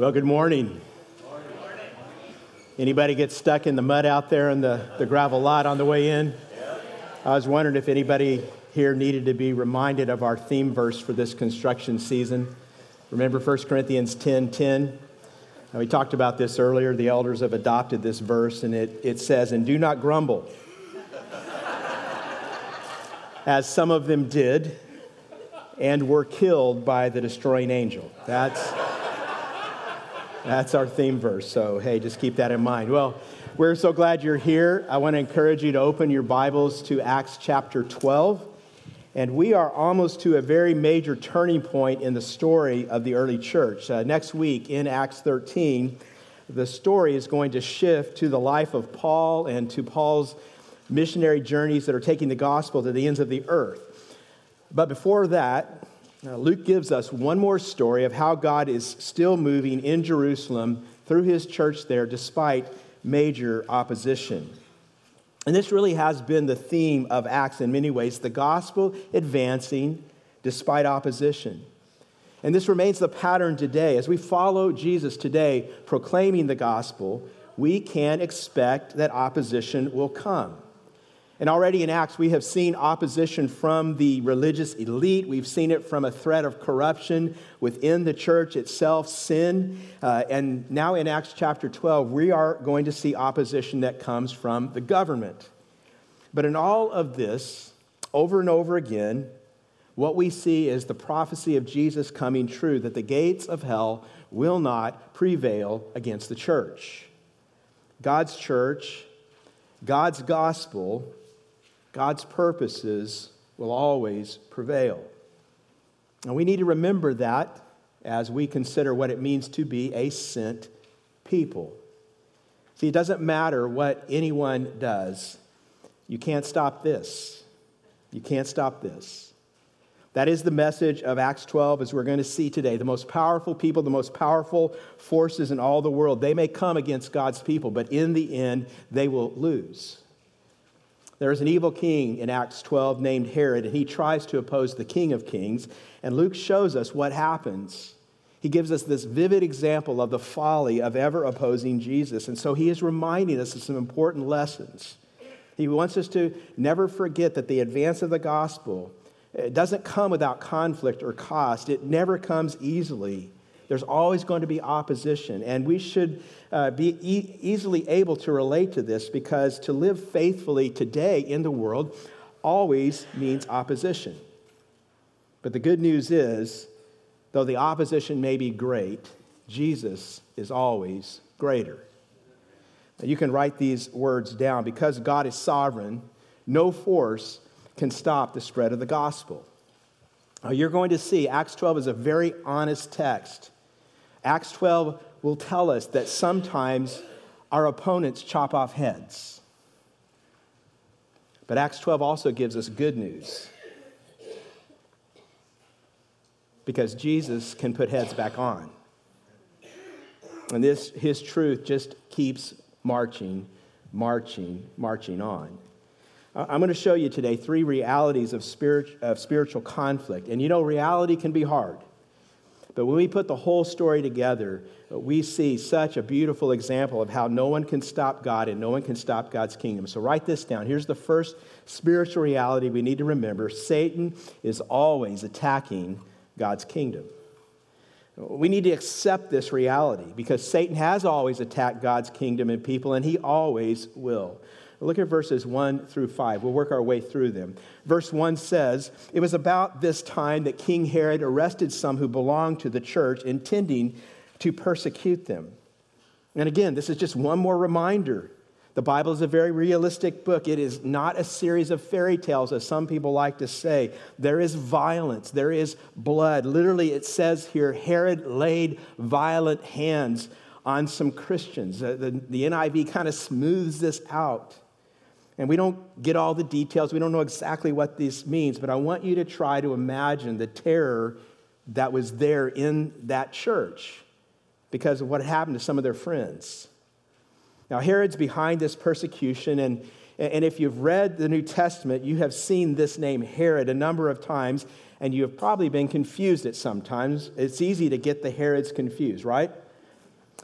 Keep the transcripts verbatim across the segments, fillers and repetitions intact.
Well, good morning. Anybody get stuck in the mud out there in the, the gravel lot on the way in? I was wondering if anybody here needed to be reminded of our theme verse for this construction season. Remember First Corinthians ten ten? We talked about this earlier. The elders have adopted this verse, and it, it says, "And do not grumble, as some of them did, and were killed by the destroying angel." That's... That's our theme verse, so hey, just keep that in mind. Well, we're so glad you're here. I want to encourage you to open your Bibles to Acts chapter twelve, and we are almost to a very major turning point in the story of the early church. Uh, next week in Acts thirteen, the story is going to shift to the life of Paul and to Paul's missionary journeys that are taking the gospel to the ends of the earth. But before that, Now, Luke gives us one more story of how God is still moving in Jerusalem through his church there despite major opposition. And this really has been the theme of Acts in many ways, the gospel advancing despite opposition. And this remains the pattern today. As we follow Jesus today proclaiming the gospel, we can expect that opposition will come. And already in Acts, we have seen opposition from the religious elite. We've seen it from a threat of corruption within the church itself, sin. Uh, and now in Acts chapter twelve, we are going to see opposition that comes from the government. But in all of this, over and over again, what we see is the prophecy of Jesus coming true, that the gates of hell will not prevail against the church. God's church, God's gospel, God's purposes will always prevail. And we need to remember that as we consider what it means to be a sent people. See, it doesn't matter what anyone does. You can't stop this. You can't stop this. That is the message of Acts twelve, as we're going to see today. The most powerful people, the most powerful forces in all the world, they may come against God's people, but in the end, they will lose. There is an evil king in Acts twelve named Herod, and he tries to oppose the King of Kings. And Luke shows us what happens. He gives us this vivid example of the folly of ever opposing Jesus. And so he is reminding us of some important lessons. He wants us to never forget that the advance of the gospel, it doesn't come without conflict or cost. It never comes easily. There's always going to be opposition, and we should uh, be e- easily able to relate to this, because to live faithfully today in the world always means opposition. But the good news is, though the opposition may be great, Jesus is always greater. Now, you can write these words down. Because God is sovereign, no force can stop the spread of the gospel. Now, you're going to see Acts twelve is a very honest text. Acts twelve will tell us that sometimes our opponents chop off heads. But Acts twelve also gives us good news, because Jesus can put heads back on. And this, his truth just keeps marching, marching, marching on. I'm going to show you today three realities of, spirit, of spiritual conflict. And you know, reality can be hard. But when we put the whole story together, we see such a beautiful example of how no one can stop God and no one can stop God's kingdom. So write this down. Here's the first spiritual reality we need to remember. Satan is always attacking God's kingdom. We need to accept this reality, because Satan has always attacked God's kingdom and people, and he always will. Look at verses one through five. We'll work our way through them. Verse one says, "It was about this time that King Herod arrested some who belonged to the church, intending to persecute them." And again, this is just one more reminder. The Bible is a very realistic book. It is not a series of fairy tales, as some people like to say. There is violence. There is blood. Literally, it says here, Herod laid violent hands on some Christians. The, the, the N I V kind of smooths this out. And we don't get all the details. We don't know exactly what this means, but I want you to try to imagine the terror that was there in that church because of what happened to some of their friends. Now, Herod's behind this persecution, and, and if you've read the New Testament, you have seen this name Herod a number of times, and you have probably been confused at some times. It's easy to get the Herods confused, right?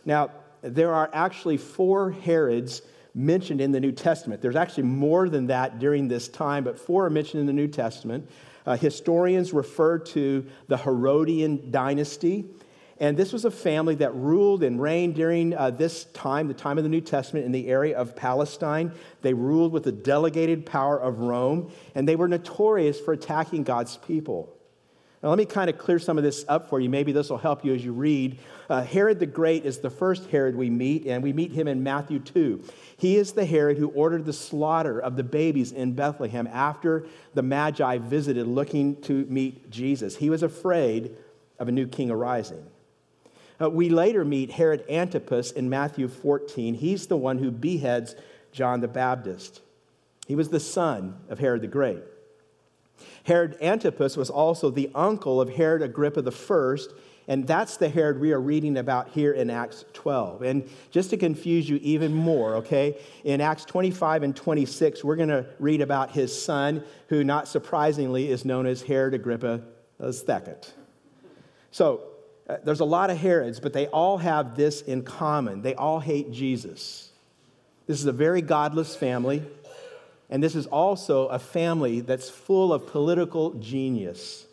Now, there are actually four Herods mentioned in the New Testament. There's actually more than that during this time, but four are mentioned in the New Testament. Uh, historians refer to the Herodian dynasty, and this was a family that ruled and reigned during uh, this time, the time of the New Testament, in the area of Palestine. They ruled with the delegated power of Rome, and they were notorious for attacking God's people. Now, let me kind of clear some of this up for you. Maybe this will help you as you read. Uh, Herod the Great is the first Herod we meet, and we meet him in Matthew two. He is the Herod who ordered the slaughter of the babies in Bethlehem after the Magi visited looking to meet Jesus. He was afraid of a new king arising. Uh, we later meet Herod Antipas in Matthew fourteen. He's the one who beheads John the Baptist. He was the son of Herod the Great. Herod Antipas was also the uncle of Herod Agrippa the First, and that's the Herod we are reading about here in Acts twelve. And just to confuse you even more, okay, in Acts twenty-five and twenty-six, we're going to read about his son, who not surprisingly is known as Herod Agrippa the Second. So uh, there's a lot of Herods, but they all have this in common. They all hate Jesus. This is a very godless family. And this is also a family that's full of political genius.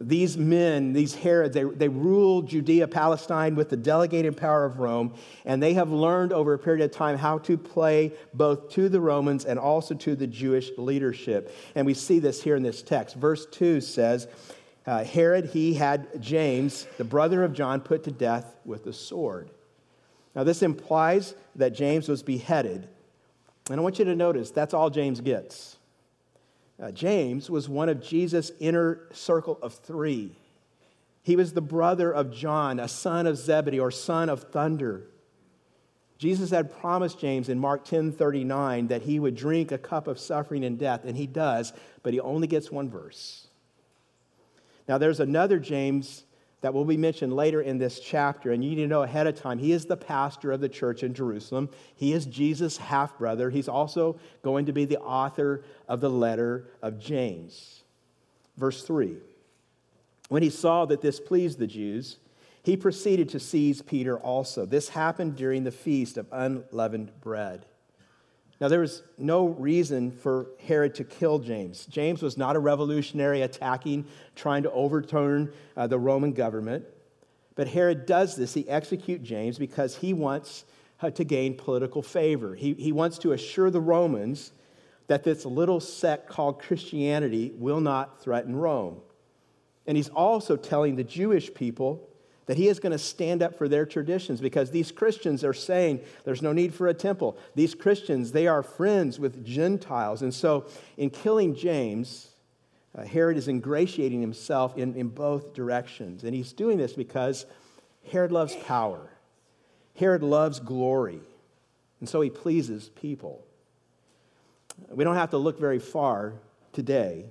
These men, these Herods, they, they rule Judea, Palestine with the delegated power of Rome, and they have learned over a period of time how to play both to the Romans and also to the Jewish leadership. And we see this here in this text. Verse two says, uh, Herod, he had James, the brother of John, put to death with the sword. Now, this implies that James was beheaded. And I want you to notice, that's all James gets. Uh, James was one of Jesus' inner circle of three. He was the brother of John, a son of Zebedee, or son of thunder. Jesus had promised James in Mark ten thirty-nine that he would drink a cup of suffering and death, and he does, but he only gets one verse. Now, there's another James that will be mentioned later in this chapter, and you need to know ahead of time, he is the pastor of the church in Jerusalem. He is Jesus' half-brother. He's also going to be the author of the letter of James. Verse three, when he saw that this pleased the Jews, he proceeded to seize Peter also. This happened during the feast of unleavened bread. Now, there was no reason for Herod to kill James. James was not a revolutionary attacking, trying to overturn uh, the Roman government. But Herod does this. He executes James because he wants uh, to gain political favor. He, he wants to assure the Romans that this little sect called Christianity will not threaten Rome. And he's also telling the Jewish people that he is going to stand up for their traditions, because these Christians are saying there's no need for a temple. These Christians, they are friends with Gentiles. And so in killing James, uh, Herod is ingratiating himself in, in both directions. And he's doing this because Herod loves power. Herod loves glory. And so he pleases people. We don't have to look very far today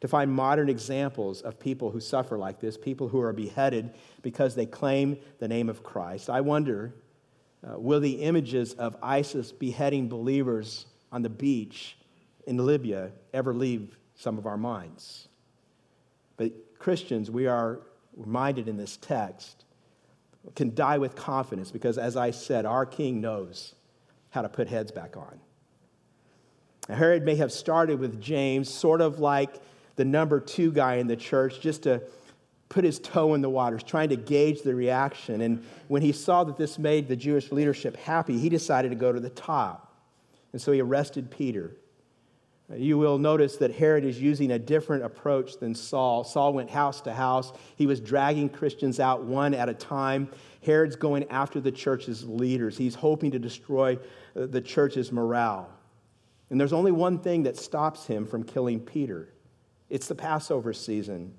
to find modern examples of people who suffer like this, people who are beheaded because they claim the name of Christ. I wonder, uh, will the images of ISIS beheading believers on the beach in Libya ever leave some of our minds? But Christians, we are reminded in this text, can die with confidence because, as I said, our King knows how to put heads back on. Now, Herod may have started with James, sort of like the number two guy in the church, just to put his toe in the waters, trying to gauge the reaction. And when he saw that this made the Jewish leadership happy, he decided to go to the top. And so he arrested Peter. You will notice that Herod is using a different approach than Saul. Saul went house to house. He was dragging Christians out one at a time. Herod's going after the church's leaders. He's hoping to destroy the church's morale. And there's only one thing that stops him from killing Peter. It's the Passover season.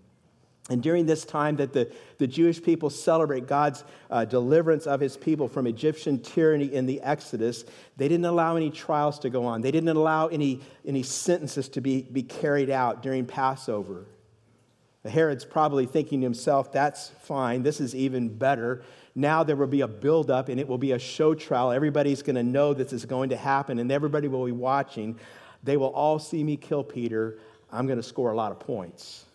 And during this time that the, the Jewish people celebrate God's uh, deliverance of his people from Egyptian tyranny in the Exodus, they didn't allow any trials to go on. They didn't allow any, any sentences to be, be carried out during Passover. Herod's probably thinking to himself, that's fine, this is even better. Now there will be a buildup, and it will be a show trial. Everybody's going to know this is going to happen, and everybody will be watching. They will all see me kill Peter. I'm going to score a lot of points.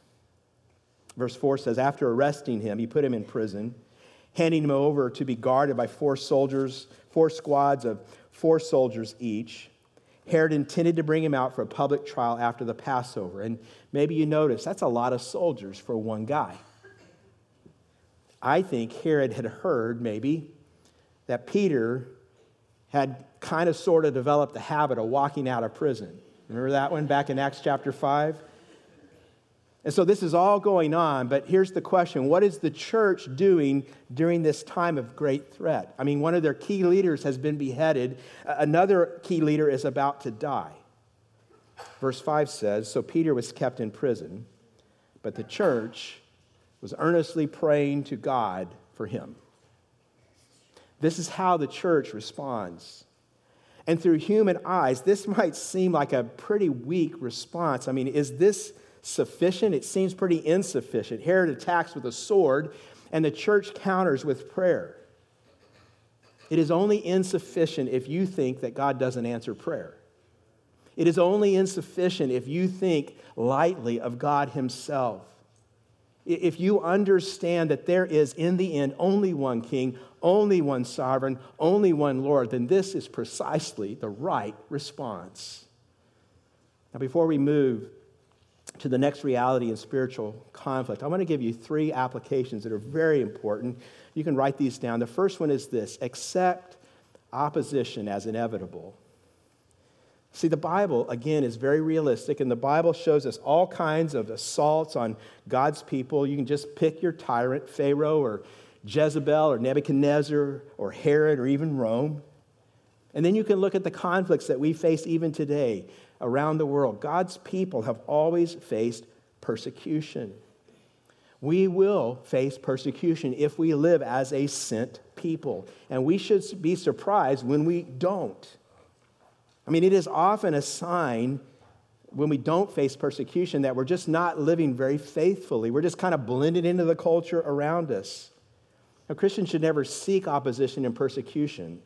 Verse four says, after arresting him, he put him in prison, handing him over to be guarded by four soldiers, four squads of four soldiers each. Herod intended to bring him out for a public trial after the Passover. And maybe you notice that's a lot of soldiers for one guy. I think Herod had heard maybe that Peter had kind of sort of developed the habit of walking out of prison. Remember that one back in Acts chapter five? And so this is all going on, but here's the question. What is the church doing during this time of great threat? I mean, one of their key leaders has been beheaded. Another key leader is about to die. Verse five says, so Peter was kept in prison, but the church was earnestly praying to God for him. This is how the church responds. And through human eyes, this might seem like a pretty weak response. I mean, is this sufficient? It seems pretty insufficient. Herod attacks with a sword, and the church counters with prayer. It is only insufficient if you think that God doesn't answer prayer. It is only insufficient if you think lightly of God himself. If you understand that there is, in the end, only one king, only one sovereign, only one Lord, then this is precisely the right response. Now, before we move to the next reality in spiritual conflict, I want to give you three applications that are very important. You can write these down. The first one is this: accept opposition as inevitable. See, the Bible, again, is very realistic, and the Bible shows us all kinds of assaults on God's people. You can just pick your tyrant, Pharaoh or Jezebel or Nebuchadnezzar or Herod or even Rome. And then you can look at the conflicts that we face even today around the world. God's people have always faced persecution. We will face persecution if we live as a sent people, and we should be surprised when we don't. I mean, it is often a sign when we don't face persecution that we're just not living very faithfully. We're just kind of blended into the culture around us. Now, Christians should never seek opposition and persecution,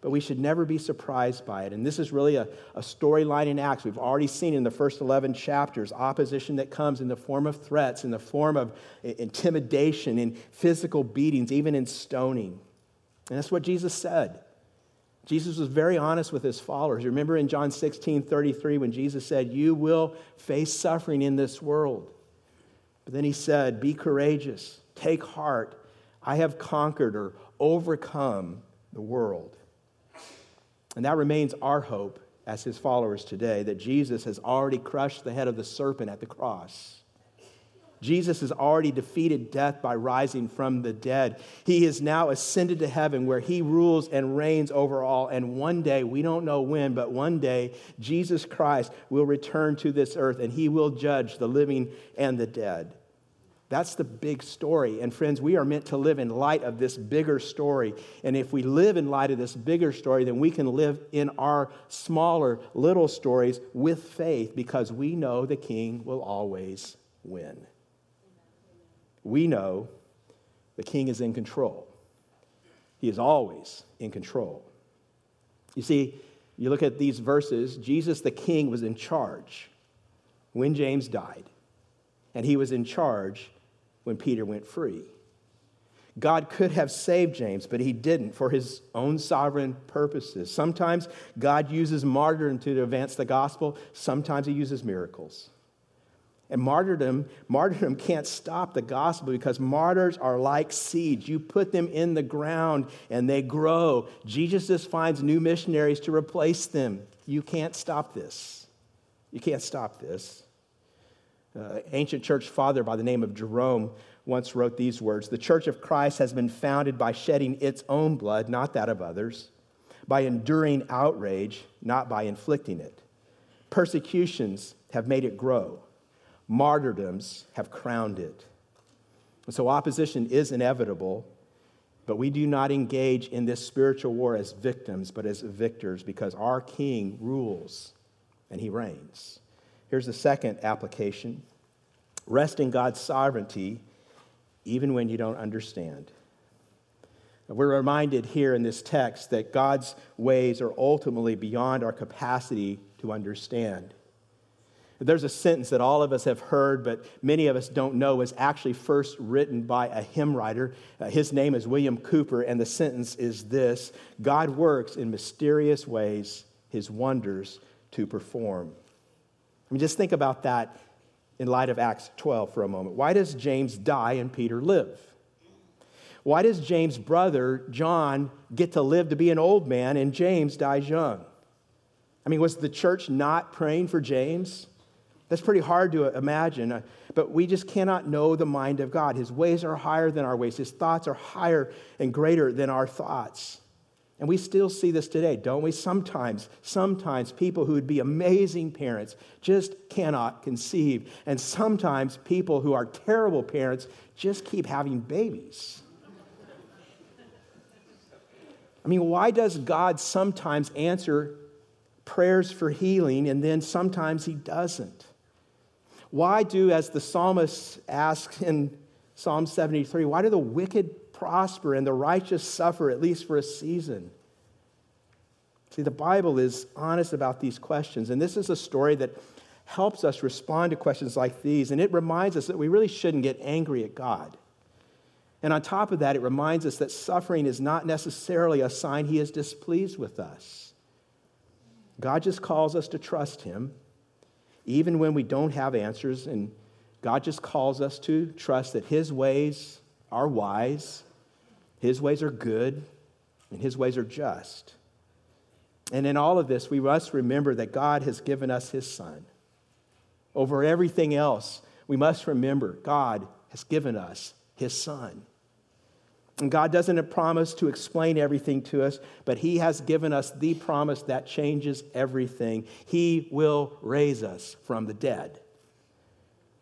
but we should never be surprised by it. And this is really a, a storyline in Acts. We've already seen in the first eleven chapters opposition that comes in the form of threats, in the form of intimidation, in physical beatings, even in stoning. And that's what Jesus said. Jesus was very honest with his followers. You remember in John sixteen thirty-three when Jesus said, you will face suffering in this world. But then he said, be courageous, take heart. I have conquered or overcome the world. And that remains our hope as his followers today, that Jesus has already crushed the head of the serpent at the cross. Jesus has already defeated death by rising from the dead. He is now ascended to heaven where he rules and reigns over all. And one day, we don't know when, but one day, Jesus Christ will return to this earth and he will judge the living and the dead. That's the big story. And friends, we are meant to live in light of this bigger story. And if we live in light of this bigger story, then we can live in our smaller little stories with faith because we know the King will always win. We know the King is in control. He is always in control. You see, you look at these verses, Jesus the King was in charge when James died, and he was in charge when Peter went free. God could have saved James, but he didn't for his own sovereign purposes. Sometimes God uses martyrdom to advance the gospel. Sometimes he uses miracles. And martyrdom, martyrdom can't stop the gospel because martyrs are like seeds. You put them in the ground and they grow. Jesus just finds new missionaries to replace them. You can't stop this. You can't stop this. Uh, ancient church father by the name of Jerome once wrote these words, "The church of Christ has been founded by shedding its own blood, not that of others, by enduring outrage, not by inflicting it. Persecutions have made it grow. Martyrdoms have crowned it." And so opposition is inevitable, but we do not engage in this spiritual war as victims, but as victors, because our King rules and he reigns. Here's the second application. Rest in God's sovereignty, even when you don't understand. We're reminded here in this text that God's ways are ultimately beyond our capacity to understand. There's a sentence that all of us have heard, but many of us don't know was actually first written by a hymn writer. Uh, his name is William Cowper, and the sentence is this: God works in mysterious ways, his wonders to perform. I mean, just think about that in light of Acts twelve for a moment. Why does James die and Peter live? Why does James' brother, John, get to live to be an old man and James dies young? I mean, was the church not praying for James? That's pretty hard to imagine, but we just cannot know the mind of God. His ways are higher than our ways. His thoughts are higher and greater than our thoughts. And we still see this today, don't we? Sometimes, sometimes people who would be amazing parents just cannot conceive. And sometimes people who are terrible parents just keep having babies. I mean, why does God sometimes answer prayers for healing and then sometimes he doesn't? Why do, as the psalmist asks in Psalm seventy-three, why do the wicked prosper and the righteous suffer, at least for a season? See, the Bible is honest about these questions, and this is a story that helps us respond to questions like these, and it reminds us that we really shouldn't get angry at God. And on top of that, it reminds us that suffering is not necessarily a sign he is displeased with us. God just calls us to trust him, even when we don't have answers, and God just calls us to trust that his ways are wise, his ways are good, and his ways are just. And in all of this, we must remember that God has given us his Son. Over everything else, we must remember God has given us his Son. And God doesn't promise to explain everything to us, but he has given us the promise that changes everything. He will raise us from the dead.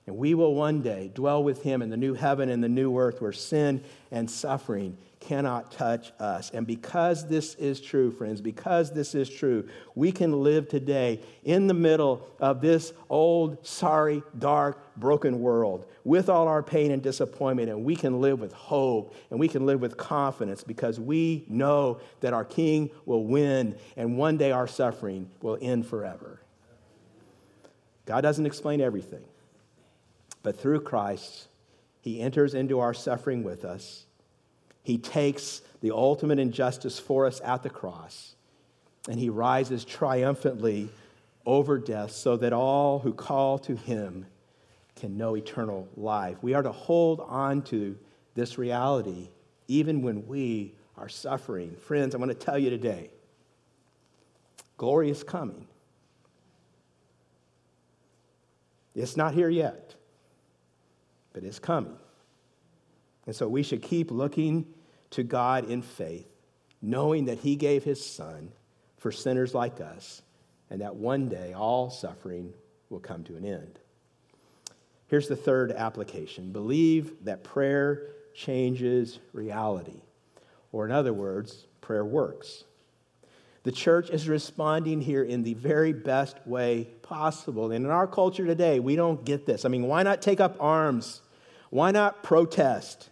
And we will one day dwell with him in the new heaven and the new earth where sin and suffering cannot touch us. And because this is true, friends, because this is true, we can live today in the middle of this old, sorry, dark, broken world with all our pain and disappointment, and we can live with hope and we can live with confidence because we know that our King will win and one day our suffering will end forever. God doesn't explain everything. But through Christ, he enters into our suffering with us. He takes the ultimate injustice for us at the cross, and he rises triumphantly over death so that all who call to him can know eternal life. We are to hold on to this reality even when we are suffering. Friends, I want to tell you today, glory is coming. It's not here yet, but it's coming. And so we should keep looking to God in faith, knowing that he gave his Son for sinners like us, and that one day all suffering will come to an end. Here's the third application. Believe that prayer changes reality. Or in other words, prayer works. The church is responding here in the very best way possible. And in our culture today, we don't get this. I mean, why not take up arms? Why not protest?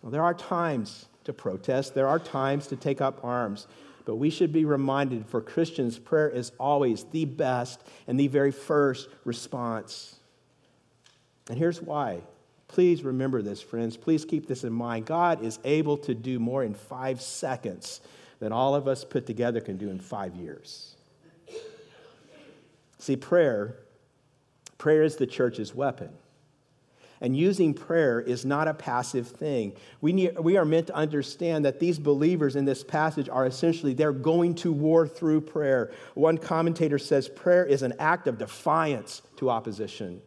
Well, there are times to protest. There are times to take up arms. But we should be reminded, for Christians, prayer is always the best and the very first response. And here's why. Please remember this, friends. Please keep this in mind. God is able to do more in five seconds than all of us put together can do in five years. See, prayer, prayer is the church's weapon. And using prayer is not a passive thing. We need, we are meant to understand that these believers in this passage are essentially, they're going to war through prayer. One commentator says prayer is an act of defiance to opposition.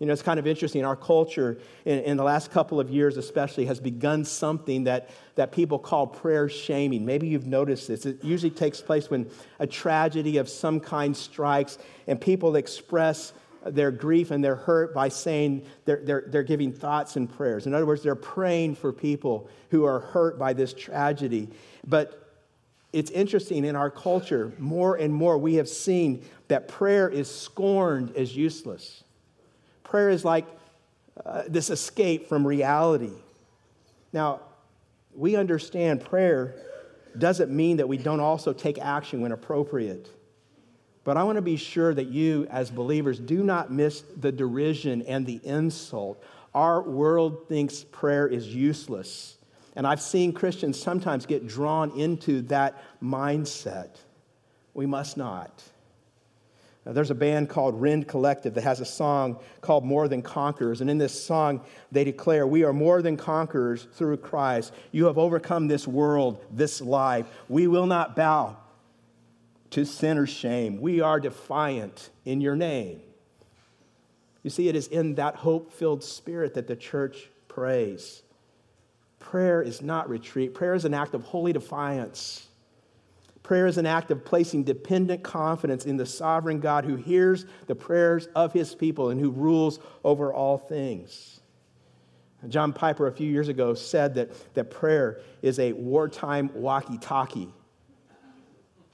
You know, it's kind of interesting. Our culture in, in the last couple of years especially has begun something that, that people call prayer shaming. Maybe you've noticed this. It usually takes place when a tragedy of some kind strikes and people express their grief and their hurt by saying they're, they're, they're giving thoughts and prayers. In other words, they're praying for people who are hurt by this tragedy. But it's interesting, in our culture, more and more we have seen that prayer is scorned as useless. Prayer is like uh, this escape from reality. Now, we understand prayer doesn't mean that we don't also take action when appropriate. But I want to be sure that you, as believers, do not miss the derision and the insult. Our world thinks prayer is useless. And I've seen Christians sometimes get drawn into that mindset. We must not. Now, there's a band called Rend Collective that has a song called More Than Conquerors. And in this song, they declare, we are more than conquerors through Christ. You have overcome this world, this life. We will not bow to sinner's shame. We are defiant in your name. You see, it is in that hope-filled spirit that the church prays. Prayer is not retreat. Prayer is an act of holy defiance. Prayer is an act of placing dependent confidence in the sovereign God who hears the prayers of his people and who rules over all things. John Piper a few years ago said that, that prayer is a wartime walkie-talkie.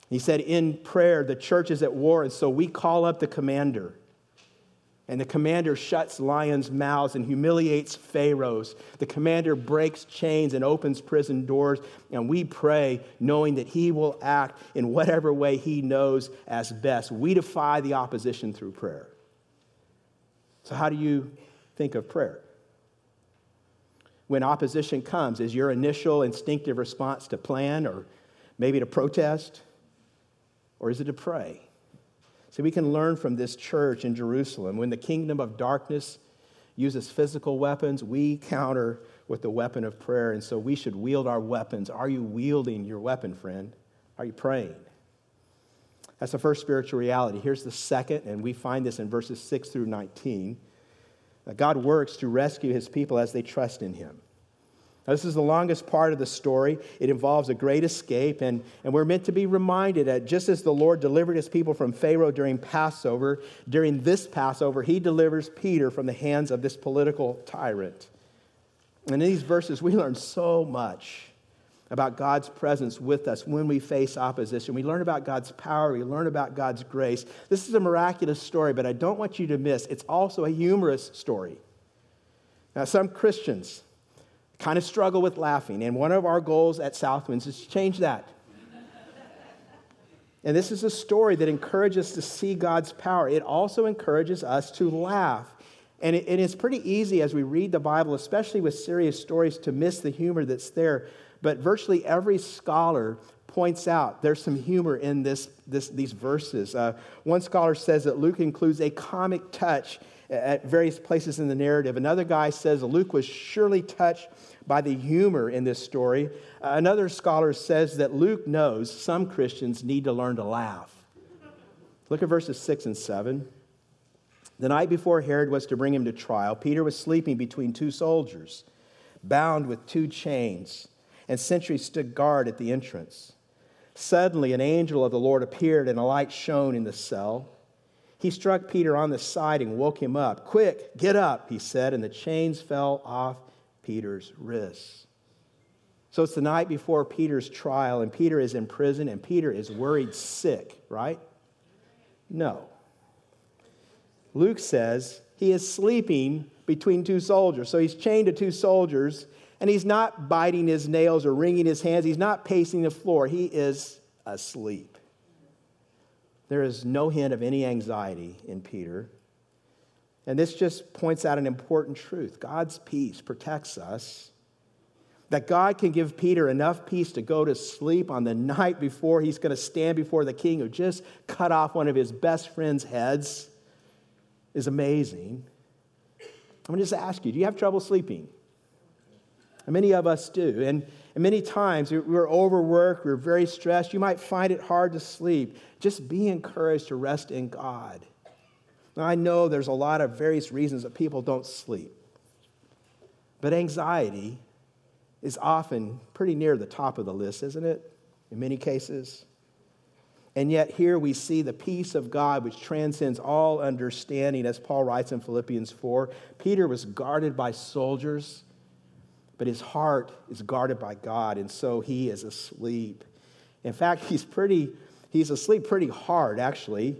He said, in prayer, the church is at war, and so we call up the commander. And the commander shuts lions' mouths and humiliates pharaohs. The commander breaks chains and opens prison doors. And we pray knowing that he will act in whatever way he knows as best. We defy the opposition through prayer. So how do you think of prayer? When opposition comes, is your initial instinctive response to plan or maybe to protest? Or is it to pray? See, we can learn from this church in Jerusalem. When the kingdom of darkness uses physical weapons, we counter with the weapon of prayer. And so we should wield our weapons. Are you wielding your weapon, friend? Are you praying? That's the first spiritual reality. Here's the second, and we find this in verses six through nineteen. God works to rescue his people as they trust in him. Now, this is the longest part of the story. It involves a great escape, and, and we're meant to be reminded that just as the Lord delivered his people from Pharaoh during Passover, during this Passover, he delivers Peter from the hands of this political tyrant. And in these verses, we learn so much about God's presence with us when we face opposition. We learn about God's power. We learn about God's grace. This is a miraculous story, but I don't want you to miss, it's also a humorous story. Now, some Christians kind of struggle with laughing. And one of our goals at Southwinds is to change that. And this is a story that encourages us to see God's power. It also encourages us to laugh. And it, and it's pretty easy as we read the Bible, especially with serious stories, to miss the humor that's there. But virtually every scholar points out there's some humor in this, this, these verses. Uh, one scholar says that Luke includes a comic touch at various places in the narrative. Another guy says Luke was surely touched by the humor in this story. Another scholar says that Luke knows some Christians need to learn to laugh. Look at verses six and seven. The night before Herod was to bring him to trial, Peter was sleeping between two soldiers, bound with two chains, and sentries stood guard at the entrance. Suddenly an angel of the Lord appeared, and a light shone in the cell. He struck Peter on the side and woke him up. Quick, get up, he said, and the chains fell off Peter's wrists. So it's the night before Peter's trial, and Peter is in prison, and Peter is worried sick, right? No. Luke says he is sleeping between two soldiers. So he's chained to two soldiers, and he's not biting his nails or wringing his hands. He's not pacing the floor. He is asleep. There is no hint of any anxiety in Peter. And this just points out an important truth. God's peace protects us. That God can give Peter enough peace to go to sleep on the night before he's going to stand before the king who just cut off one of his best friend's heads is amazing. I'm going to just ask you, do you have trouble sleeping? And many of us do. And And many times we're overworked, we're very stressed. You might find it hard to sleep. Just be encouraged to rest in God. Now, I know there's a lot of various reasons that people don't sleep. But anxiety is often pretty near the top of the list, isn't it? In many cases. And yet here we see the peace of God which transcends all understanding, as Paul writes in Philippians four. Peter was guarded by soldiers, but his heart is guarded by God, and so he is asleep. In fact, he's pretty, he's asleep pretty hard, actually.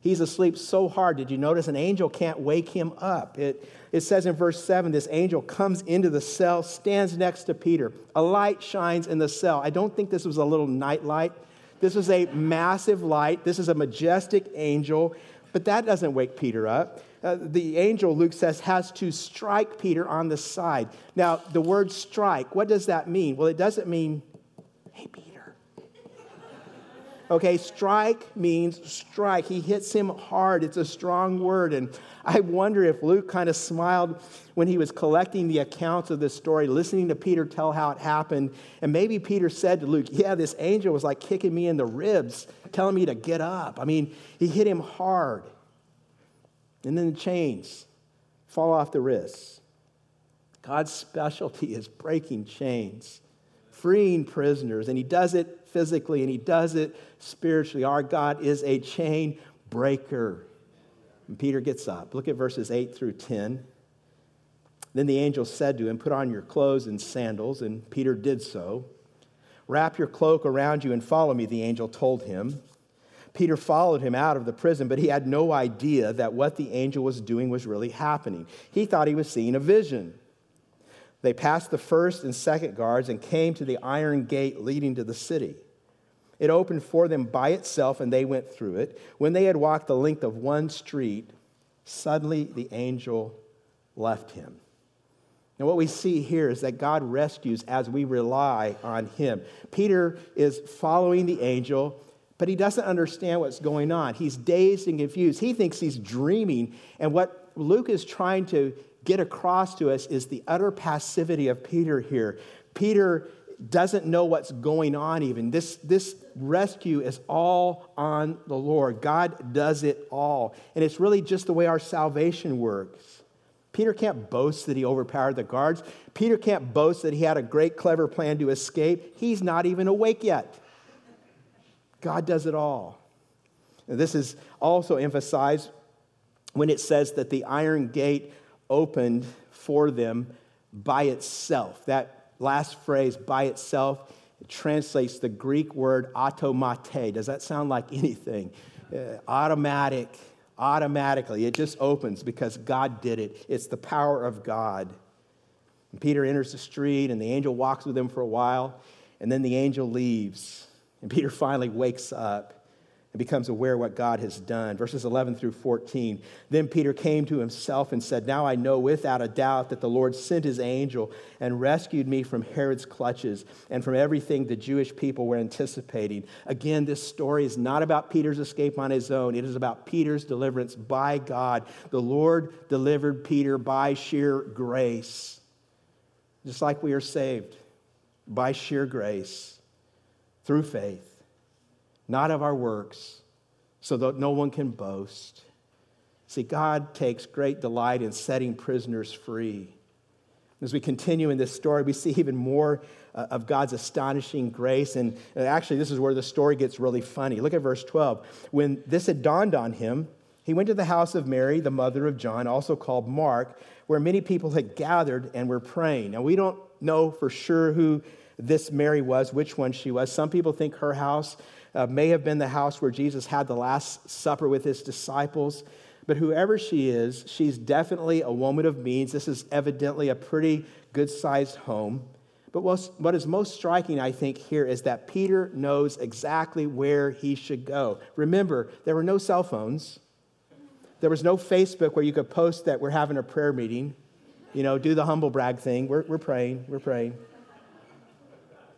He's asleep so hard, did you notice? An angel can't wake him up. It, it says in verse seven, this angel comes into the cell, stands next to Peter. A light shines in the cell. I don't think this was a little night light. This is a massive light. This is a majestic angel. But that doesn't wake Peter up. Uh, the angel, Luke says, has to strike Peter on the side. Now, the word strike, what does that mean? Well, it doesn't mean, hey, Peter. Okay, strike means strike. He hits him hard. It's a strong word. And I wonder if Luke kind of smiled when he was collecting the accounts of this story, listening to Peter tell how it happened. And maybe Peter said to Luke, yeah, this angel was like kicking me in the ribs, telling me to get up. I mean, he hit him hard. And then the chains fall off the wrists. God's specialty is breaking chains, freeing prisoners, and he does it physically and he does it spiritually. Our God is a chain breaker. And Peter gets up. Look at verses eight through ten. Then the angel said to him, put on your clothes and sandals, and Peter did so. Wrap your cloak around you and follow me, the angel told him. Peter followed him out of the prison, but he had no idea that what the angel was doing was really happening. He thought he was seeing a vision. They passed the first and second guards and came to the iron gate leading to the city. It opened for them by itself, and they went through it. When they had walked the length of one street, suddenly the angel left him. Now, what we see here is that God rescues as we rely on him. Peter is following the angel, but he doesn't understand what's going on. He's dazed and confused. He thinks he's dreaming. And what Luke is trying to get across to us is the utter passivity of Peter here. Peter doesn't know what's going on even. This, this rescue is all on the Lord. God does it all. And it's really just the way our salvation works. Peter can't boast that he overpowered the guards. Peter can't boast that he had a great, clever plan to escape. He's not even awake yet. God does it all. And this is also emphasized when it says that the iron gate opened for them by itself. That last phrase, by itself, it translates the Greek word automate. Does that sound like anything? Uh, automatic, automatically. It just opens because God did it. It's the power of God. And Peter enters the street, and the angel walks with him for a while, and then the angel leaves. And Peter finally wakes up and becomes aware of what God has done. Verses eleven through fourteen, then Peter came to himself and said, now I know without a doubt that the Lord sent his angel and rescued me from Herod's clutches and from everything the Jewish people were anticipating. Again, this story is not about Peter's escape on his own. It is about Peter's deliverance by God. The Lord delivered Peter by sheer grace, just like we are saved by sheer grace, through faith, not of our works, so that no one can boast. See, God takes great delight in setting prisoners free. As we continue in this story, we see even more uh, of God's astonishing grace. And, and actually, this is where the story gets really funny. Look at verse twelve. When this had dawned on him, he went to the house of Mary, the mother of John, also called Mark, where many people had gathered and were praying. Now, we don't know for sure who this Mary was, which one she was. Some people think her house uh, may have been the house where Jesus had the Last Supper with his disciples. But whoever she is, she's definitely a woman of means. This is evidently a pretty good-sized home. But what is most striking, I think, here is that Peter knows exactly where he should go. Remember, there were no cell phones. There was no Facebook where you could post that we're having a prayer meeting. You know, do the humble brag thing. We're, we're praying. We're praying.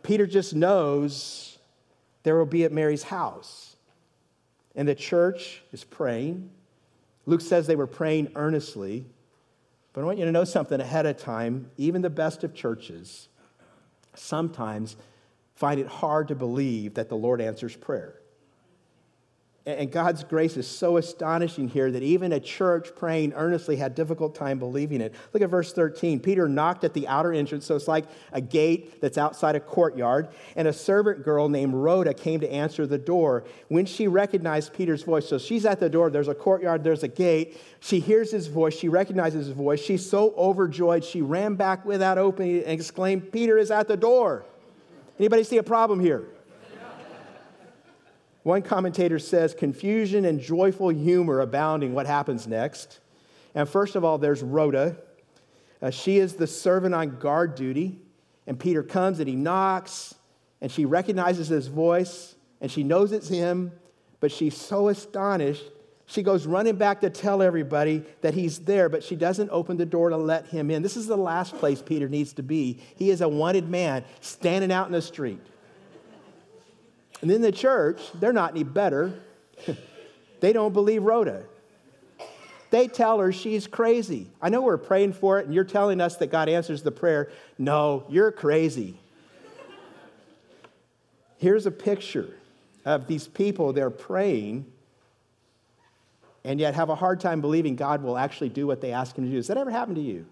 Peter just knows there will be at Mary's house. And the church is praying. Luke says they were praying earnestly. But I want you to know something ahead of time. Even the best of churches sometimes find it hard to believe that the Lord answers prayer. And God's grace is so astonishing here that even a church praying earnestly had a difficult time believing it. Look at verse thirteen. Peter knocked at the outer entrance, so it's like a gate that's outside a courtyard, and a servant girl named Rhoda came to answer the door. When she recognized Peter's voice, so she's at the door, there's a courtyard, there's a gate, she hears his voice, she recognizes his voice, she's so overjoyed, she ran back without opening it and exclaimed, Peter is at the door. Anybody see a problem here? One commentator says, confusion and joyful humor abounding. What happens next? And first of all, there's Rhoda. Uh, she is the servant on guard duty. And Peter comes and he knocks. And she recognizes his voice. and she knows it's him, but she's so astonished, she goes running back to tell everybody that he's there, but she doesn't open the door to let him in. This is the last place Peter needs to be. He is a wanted man standing out in the street. And then the church, they're not any better. They don't believe Rhoda. They tell her she's crazy. I know we're praying for it, and you're telling us that God answers the prayer. No, you're crazy. Here's a picture of these people. They're praying and yet have a hard time believing God will actually do what they ask him to do. Has that ever happened to you?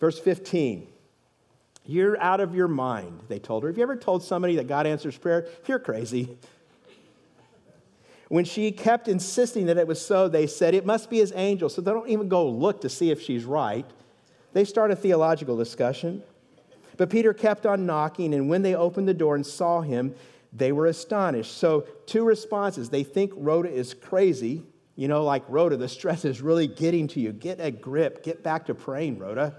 Verse fifteen, you're out of your mind, they told her. Have you ever told somebody that God answers prayer? You're crazy. When she kept insisting that it was so, they said, it must be his angel. So they don't even go look to see if she's right. They start a theological discussion. But Peter kept on knocking, and when they opened the door and saw him, they were astonished. So two responses. They think Rhoda is crazy. You know, like, Rhoda, the stress is really getting to you. Get a grip. Get back to praying, Rhoda.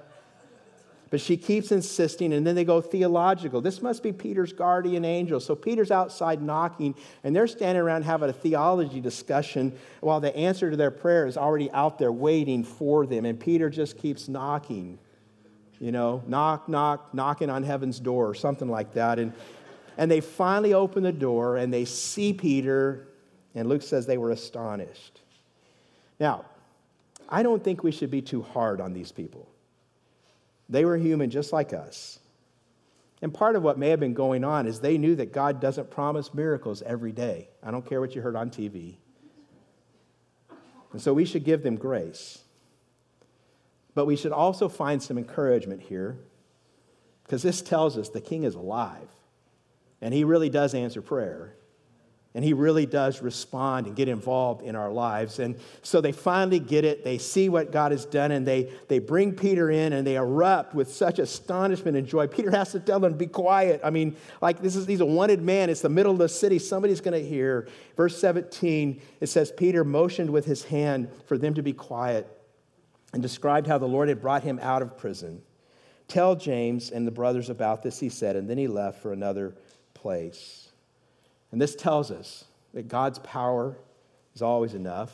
But she keeps insisting, and then they go theological. This must be Peter's guardian angel. So Peter's outside knocking, and they're standing around having a theology discussion while the answer to their prayer is already out there waiting for them. And Peter just keeps knocking, you know, knock, knock, knocking on heaven's door or something like that. And, and they finally open the door, and they see Peter, and Luke says they were astonished. Now, I don't think we should be too hard on these people. They were human just like us. And part of what may have been going on is they knew that God doesn't promise miracles every day. I don't care what you heard on T V. And so we should give them grace. But we should also find some encouragement here, because this tells us the king is alive. And he really does answer prayer. And he really does respond and get involved in our lives. And so they finally get it. They see what God has done, and they, they bring Peter in, and they erupt with such astonishment and joy. Peter has to tell them, be quiet. I mean, like, this is, he's a wanted man. It's the middle of the city. Somebody's going to hear. Verse seventeen, it says, Peter motioned with his hand for them to be quiet and described how the Lord had brought him out of prison. Tell James and the brothers about this, he said, and then he left for another place. And this tells us that God's power is always enough.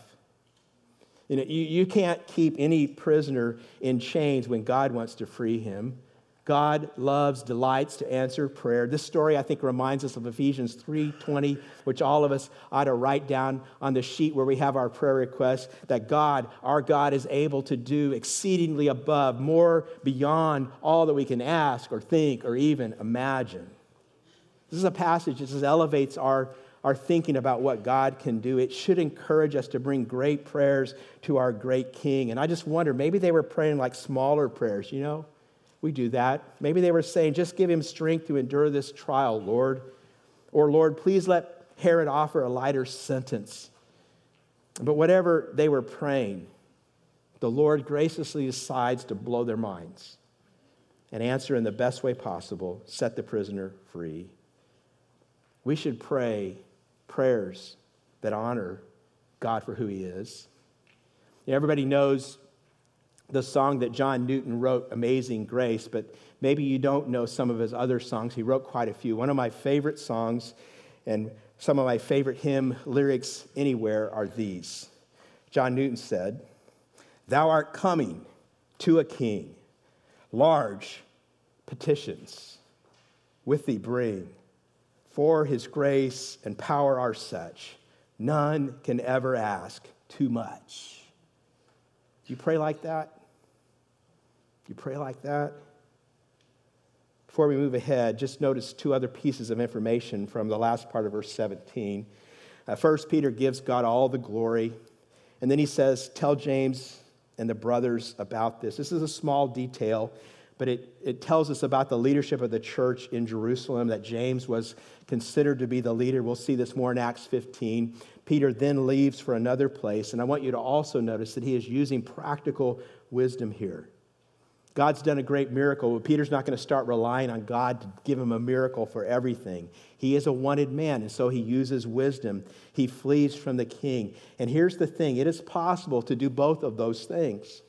You know, you, you can't keep any prisoner in chains when God wants to free him. God loves, delights to answer prayer. This story, I think, reminds us of Ephesians three twenty, which all of us ought to write down on the sheet where we have our prayer requests, that God, our God, is able to do exceedingly above, more beyond all that we can ask or think or even imagine. This is a passage that just elevates our, our thinking about what God can do. It should encourage us to bring great prayers to our great King. And I just wonder, maybe they were praying like smaller prayers, you know? We do that. Maybe they were saying, just give him strength to endure this trial, Lord. Or, Lord, please let Herod offer a lighter sentence. But whatever they were praying, the Lord graciously decides to blow their minds and answer in the best way possible, set the prisoner free. We should pray prayers that honor God for who he is. You know, everybody knows the song that John Newton wrote, Amazing Grace, but maybe you don't know some of his other songs. He wrote quite a few. One of my favorite songs and some of my favorite hymn lyrics anywhere are these. John Newton said, "Thou art coming to a king, large petitions with thee bring. For his grace and power are such, none can ever ask too much." Do you pray like that? Do you pray like that? Before we move ahead, just notice two other pieces of information from the last part of verse seventeen. Uh, first, Peter gives God all the glory, and then he says, tell James and the brothers about this. This is a small detail, but it, it tells us about the leadership of the church in Jerusalem, that James was considered to be the leader. We'll see this more in Acts fifteen. Peter then leaves for another place, and I want you to also notice that he is using practical wisdom here. God's done a great miracle, but Peter's not going to start relying on God to give him a miracle for everything. He is a wanted man, and so he uses wisdom. He flees from the king. And here's the thing. It is possible to do both of those things.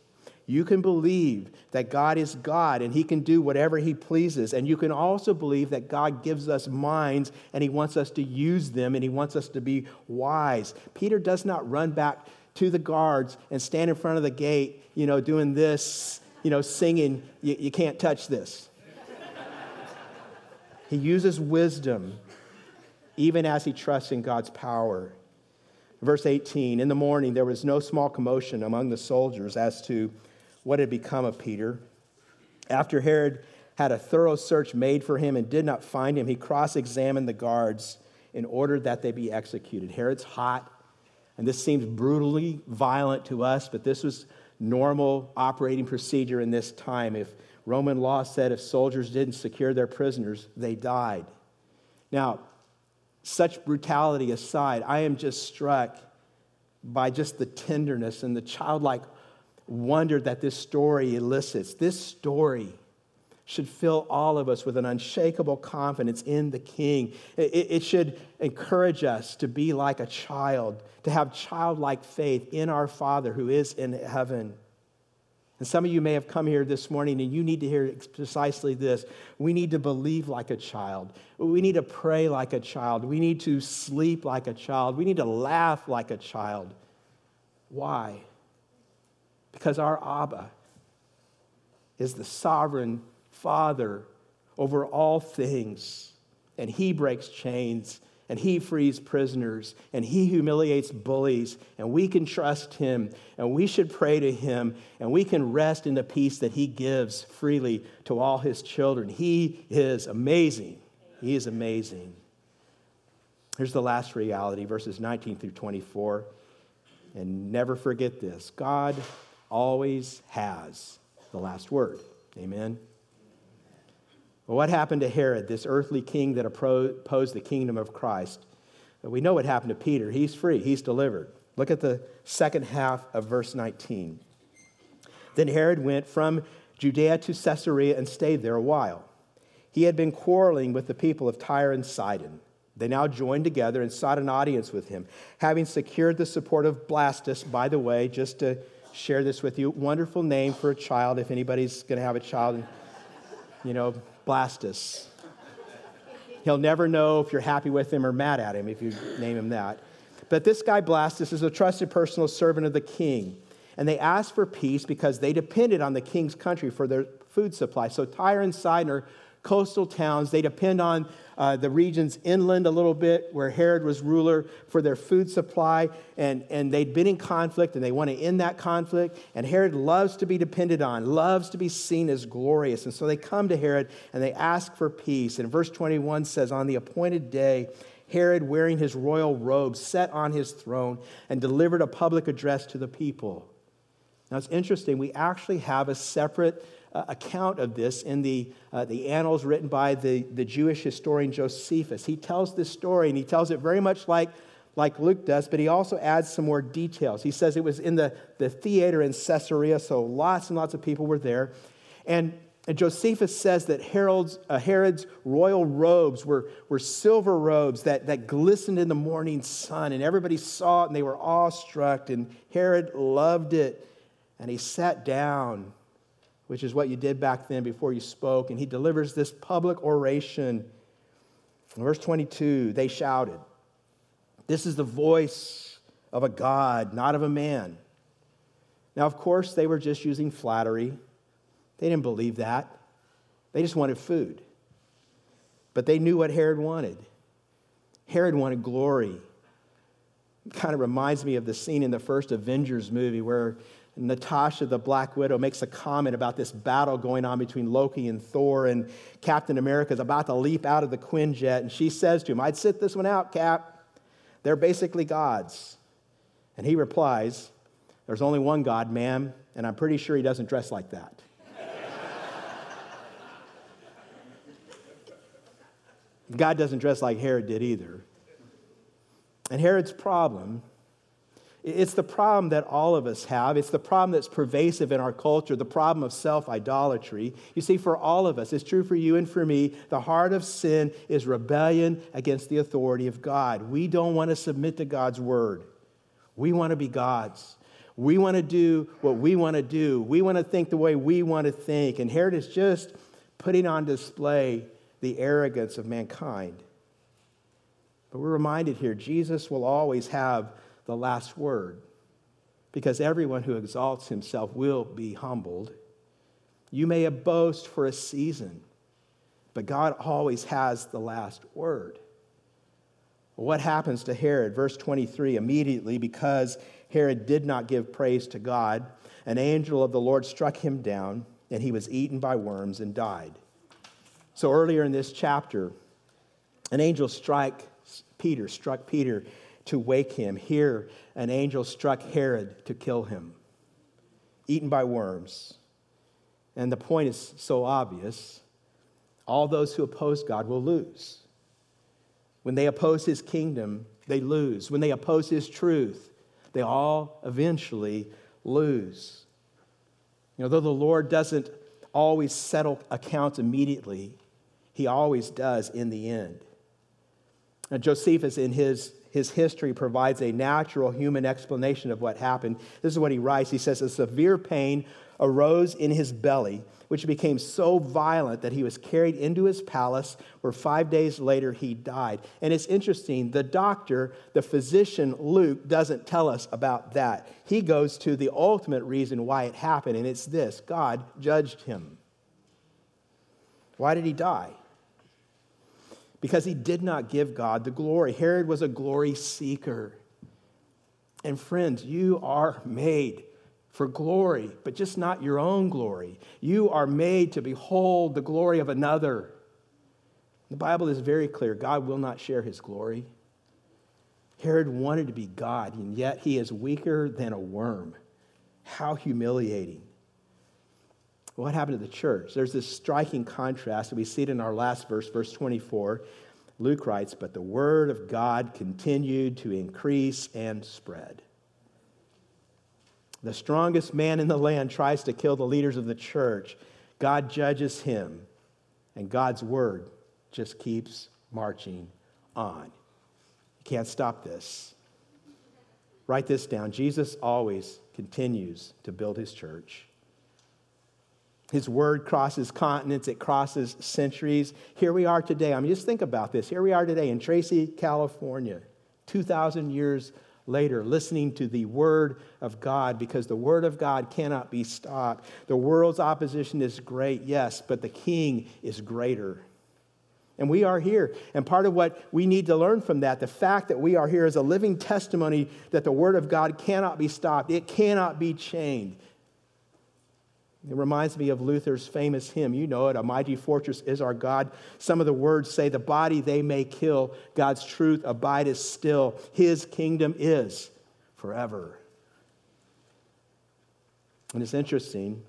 You can believe that God is God and he can do whatever he pleases. And you can also believe that God gives us minds and he wants us to use them and he wants us to be wise. Peter does not run back to the guards and stand in front of the gate, you know, doing this, you know, singing, you, you can't touch this. He uses wisdom even as he trusts in God's power. Verse eighteen, in the morning there was no small commotion among the soldiers as to what had become of Peter. After Herod had a thorough search made for him and did not find him, he cross-examined the guards in order that they be executed. Herod's hot, and this seems brutally violent to us, but this was normal operating procedure in this time. If Roman law said if soldiers didn't secure their prisoners, they died. Now, such brutality aside, I am just struck by just the tenderness and the childlike wonder that this story elicits. This story should fill all of us with an unshakable confidence in the King. It, it should encourage us to be like a child, to have childlike faith in our Father who is in heaven. And some of you may have come here this morning and you need to hear precisely this. We need to believe like a child. We need to pray like a child. We need to sleep like a child. We need to laugh like a child. Why? Because our Abba is the sovereign Father over all things. And he breaks chains and he frees prisoners, and he humiliates bullies, and we can trust him, and we should pray to him, and we can rest in the peace that he gives freely to all his children. He is amazing. He is amazing. Here's the last reality, verses nineteen through twenty-four. And never forget this, God always has the last word. Amen. Well, what happened to Herod, this earthly king that opposed the kingdom of Christ? We know what happened to Peter. He's free. He's delivered. Look at the second half of verse nineteen. Then Herod went from Judea to Caesarea and stayed there a while. He had been quarreling with the people of Tyre and Sidon. They now joined together and sought an audience with him, having secured the support of Blastus. By the way, just to share this with you, wonderful name for a child, if anybody's going to have a child, you know, Blastus. He'll never know if you're happy with him or mad at him if you name him that. But this guy Blastus is a trusted personal servant of the king. And they asked for peace because they depended on the king's country for their food supply. So Tyre and Sidon are coastal towns. They depend on uh, the regions inland a little bit where Herod was ruler for their food supply. And, and they'd been in conflict and they want to end that conflict. And Herod loves to be depended on, loves to be seen as glorious. And so they come to Herod and they ask for peace. And verse twenty-one says, on the appointed day, Herod, wearing his royal robe, sat on his throne and delivered a public address to the people. Now it's interesting, we actually have a separate Uh, account of this in the uh, the annals written by the, the Jewish historian Josephus. He tells this story, and he tells it very much like, like Luke does, but he also adds some more details. He says it was in the, the theater in Caesarea, so lots and lots of people were there. And, and Josephus says that Herod's, uh, Herod's royal robes were, were silver robes that, that glistened in the morning sun, and everybody saw it, and they were awestruck, and Herod loved it, and he sat down, which is what you did back then before you spoke. And he delivers this public oration. In verse twenty-two, they shouted, "This is the voice of a God, not of a man." Now, of course, they were just using flattery. They didn't believe that. They just wanted food. But they knew what Herod wanted. Herod wanted glory. It kind of reminds me of the scene in the first Avengers movie where Natasha, the Black Widow, makes a comment about this battle going on between Loki and Thor, and Captain America is about to leap out of the Quinjet, and she says to him, "I'd sit this one out, Cap. They're basically gods." And he replies, "There's only one God, ma'am, and I'm pretty sure he doesn't dress like that." God doesn't dress like Herod did either. And Herod's problem, it's the problem that all of us have. It's the problem that's pervasive in our culture, the problem of self-idolatry. You see, for all of us, it's true for you and for me, the heart of sin is rebellion against the authority of God. We don't want to submit to God's word. We want to be gods. We want to do what we want to do. We want to think the way we want to think. And Herod is just putting on display the arrogance of mankind. But we're reminded here, Jesus will always have the last word, because everyone who exalts himself will be humbled. You may boast for a season, but God always has the last word. What happens to Herod? Verse twenty-three, immediately, because Herod did not give praise to God, an angel of the Lord struck him down, and he was eaten by worms and died. So earlier in this chapter, an angel strike Peter, struck Peter to wake him. Here, an angel struck Herod to kill him, eaten by worms. And the point is so obvious. All those who oppose God will lose. When they oppose his kingdom, they lose. When they oppose his truth, they all eventually lose. You know, though the Lord doesn't always settle accounts immediately, he always does in the end. Now, Josephus, in his, his history, provides a natural human explanation of what happened. This is what he writes. He says, a severe pain arose in his belly, which became so violent that he was carried into his palace, where five days later he died. And it's interesting, the doctor, the physician Luke, doesn't tell us about that. He goes to the ultimate reason why it happened, and it's this: God judged him. Why did he die? Because he did not give God the glory. Herod was a glory seeker. And friends, you are made for glory, but just not your own glory. You are made to behold the glory of another. The Bible is very clear. God will not share his glory. Herod wanted to be God, and yet he is weaker than a worm. How humiliating. What happened to the church? There's this striking contrast, and we see it in our last verse, verse twenty-four. Luke writes, but the word of God continued to increase and spread. The strongest man in the land tries to kill the leaders of the church. God judges him, and God's word just keeps marching on. You can't stop this. Write this down. Jesus always continues to build his church. His word crosses continents. It crosses centuries. Here we are today. I mean, just think about this. Here we are today in Tracy, California, two thousand years later, listening to the word of God, because the word of God cannot be stopped. The world's opposition is great, yes, but the King is greater. And we are here. And part of what we need to learn from that, the fact that we are here, is a living testimony that the word of God cannot be stopped. It cannot be chained. It reminds me of Luther's famous hymn. You know it, "A Mighty Fortress Is Our God." Some of the words say, the body they may kill, God's truth abideth still. His kingdom is forever. And it's interesting,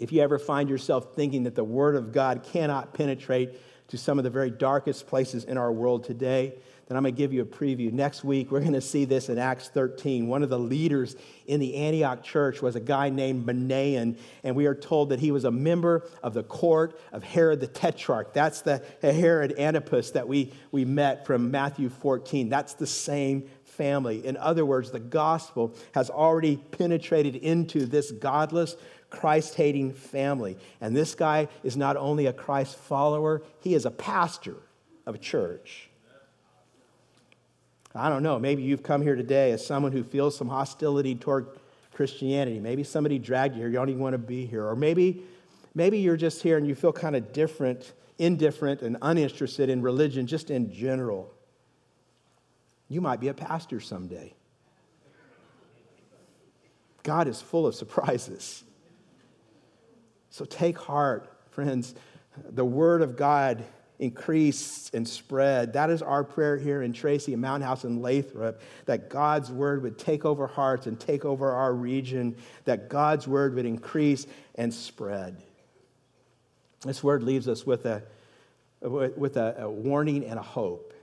if you ever find yourself thinking that the word of God cannot penetrate to some of the very darkest places in our world today, then I'm going to give you a preview. Next week, we're going to see this in Acts thirteen. One of the leaders in the Antioch church was a guy named Manaen, and we are told that he was a member of the court of Herod the Tetrarch. That's the Herod Antipas that we, we met from Matthew fourteen. That's the same family. In other words, the gospel has already penetrated into this godless, Christ-hating family. And this guy is not only a Christ follower, he is a pastor of a church. I don't know, maybe you've come here today as someone who feels some hostility toward Christianity. Maybe somebody dragged you here, you don't even want to be here. Or maybe, maybe you're just here and you feel kind of different, indifferent, and uninterested in religion just in general. You might be a pastor someday. God is full of surprises. So take heart, friends. The word of God increase and spread. That is our prayer here in Tracy and Mountain House and Lathrop, that God's word would take over hearts and take over our region, that God's word would increase and spread. This word leaves us with a, with a, a warning and a hope.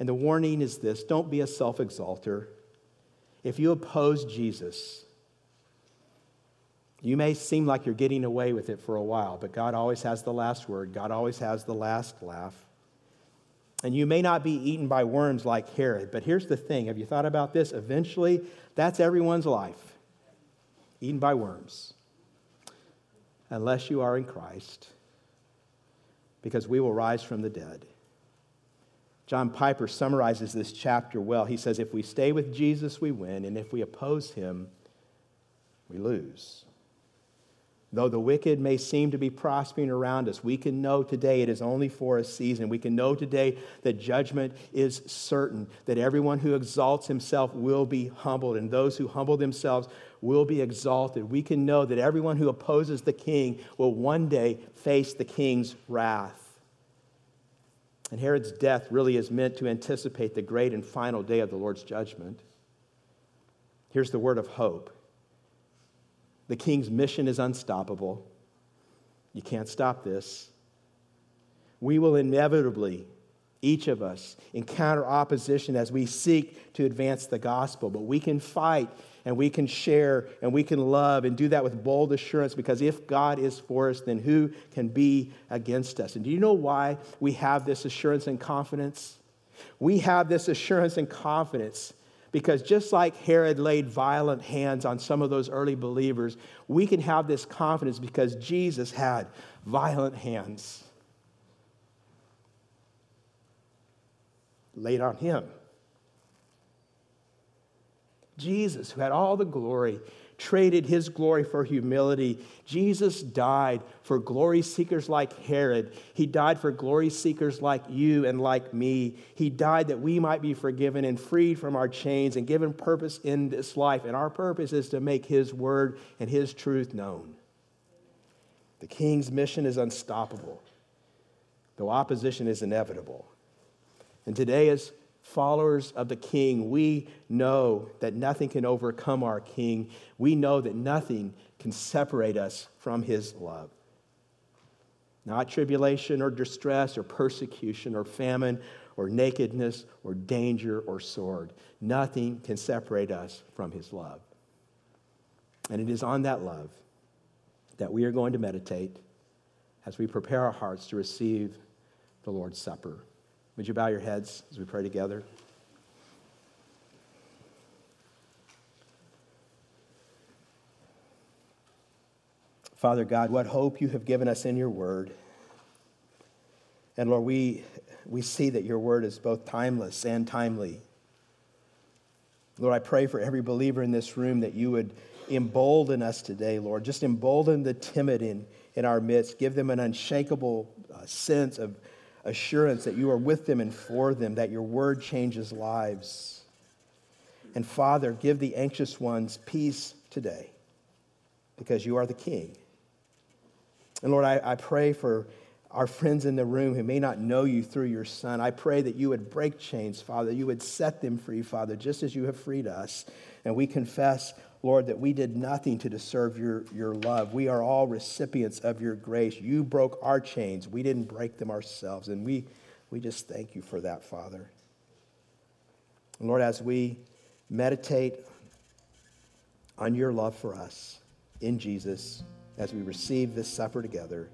And the warning is this: don't be a self-exalter. If you oppose Jesus, you may seem like you're getting away with it for a while, but God always has the last word. God always has the last laugh. And you may not be eaten by worms like Herod, but here's the thing. Have you thought about this? Eventually, that's everyone's life. eaten by worms, unless you are in Christ, because we will rise from the dead. John Piper summarizes this chapter well. He says, if we stay with Jesus, we win, and if we oppose him, we lose. Though the wicked may seem to be prospering around us, we can know today it is only for a season. We can know today that judgment is certain, that everyone who exalts himself will be humbled, and those who humble themselves will be exalted. We can know that everyone who opposes the king will one day face the king's wrath. And Herod's death really is meant to anticipate the great and final day of the Lord's judgment. Here's the word of hope. The king's mission is unstoppable. You can't stop this. We will inevitably, each of us, encounter opposition as we seek to advance the gospel. But we can fight, and we can share, and we can love, and do that with bold assurance, because if God is for us, then who can be against us? And do you know why we have this assurance and confidence? We have this assurance and confidence because just like Herod laid violent hands on some of those early believers, we can have this confidence because Jesus had violent hands laid on him. Jesus, who had all the glory, traded his glory for humility. Jesus died for glory seekers like Herod. He died for glory seekers like you and like me. He died that we might be forgiven and freed from our chains and given purpose in this life. And our purpose is to make his word and his truth known. The king's mission is unstoppable, though opposition is inevitable. And today is followers of the king, we know that nothing can overcome our king. We know that nothing can separate us from his love. Not tribulation or distress or persecution or famine or nakedness or danger or sword. Nothing can separate us from his love. And it is on that love that we are going to meditate as we prepare our hearts to receive the Lord's Supper. Would you bow your heads as we pray together? Father God, what hope you have given us in your word. And Lord, we, we see that your word is both timeless and timely. Lord, I pray for every believer in this room that you would embolden us today, Lord. Just embolden the timid in, in our midst. Give them an unshakable uh, sense of assurance that you are with them and for them, that your word changes lives. And Father, give the anxious ones peace today, because you are the King. And Lord, I, I pray for our friends in the room who may not know you through your Son. I pray that you would break chains, Father. You would set them free, Father, just as you have freed us. And we confess, Lord, that we did nothing to deserve your, your love. We are all recipients of your grace. You broke our chains. We didn't break them ourselves. And we, we just thank you for that, Father. And Lord, as we meditate on your love for us in Jesus, as we receive this supper together,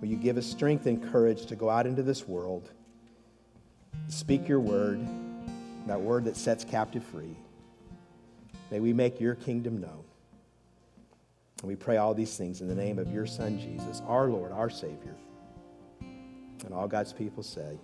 will you give us strength and courage to go out into this world, speak your word, that word that sets captive free. May we make your kingdom known. And we pray all these things in the name of your Son, Jesus, our Lord, our Savior. And all God's people say,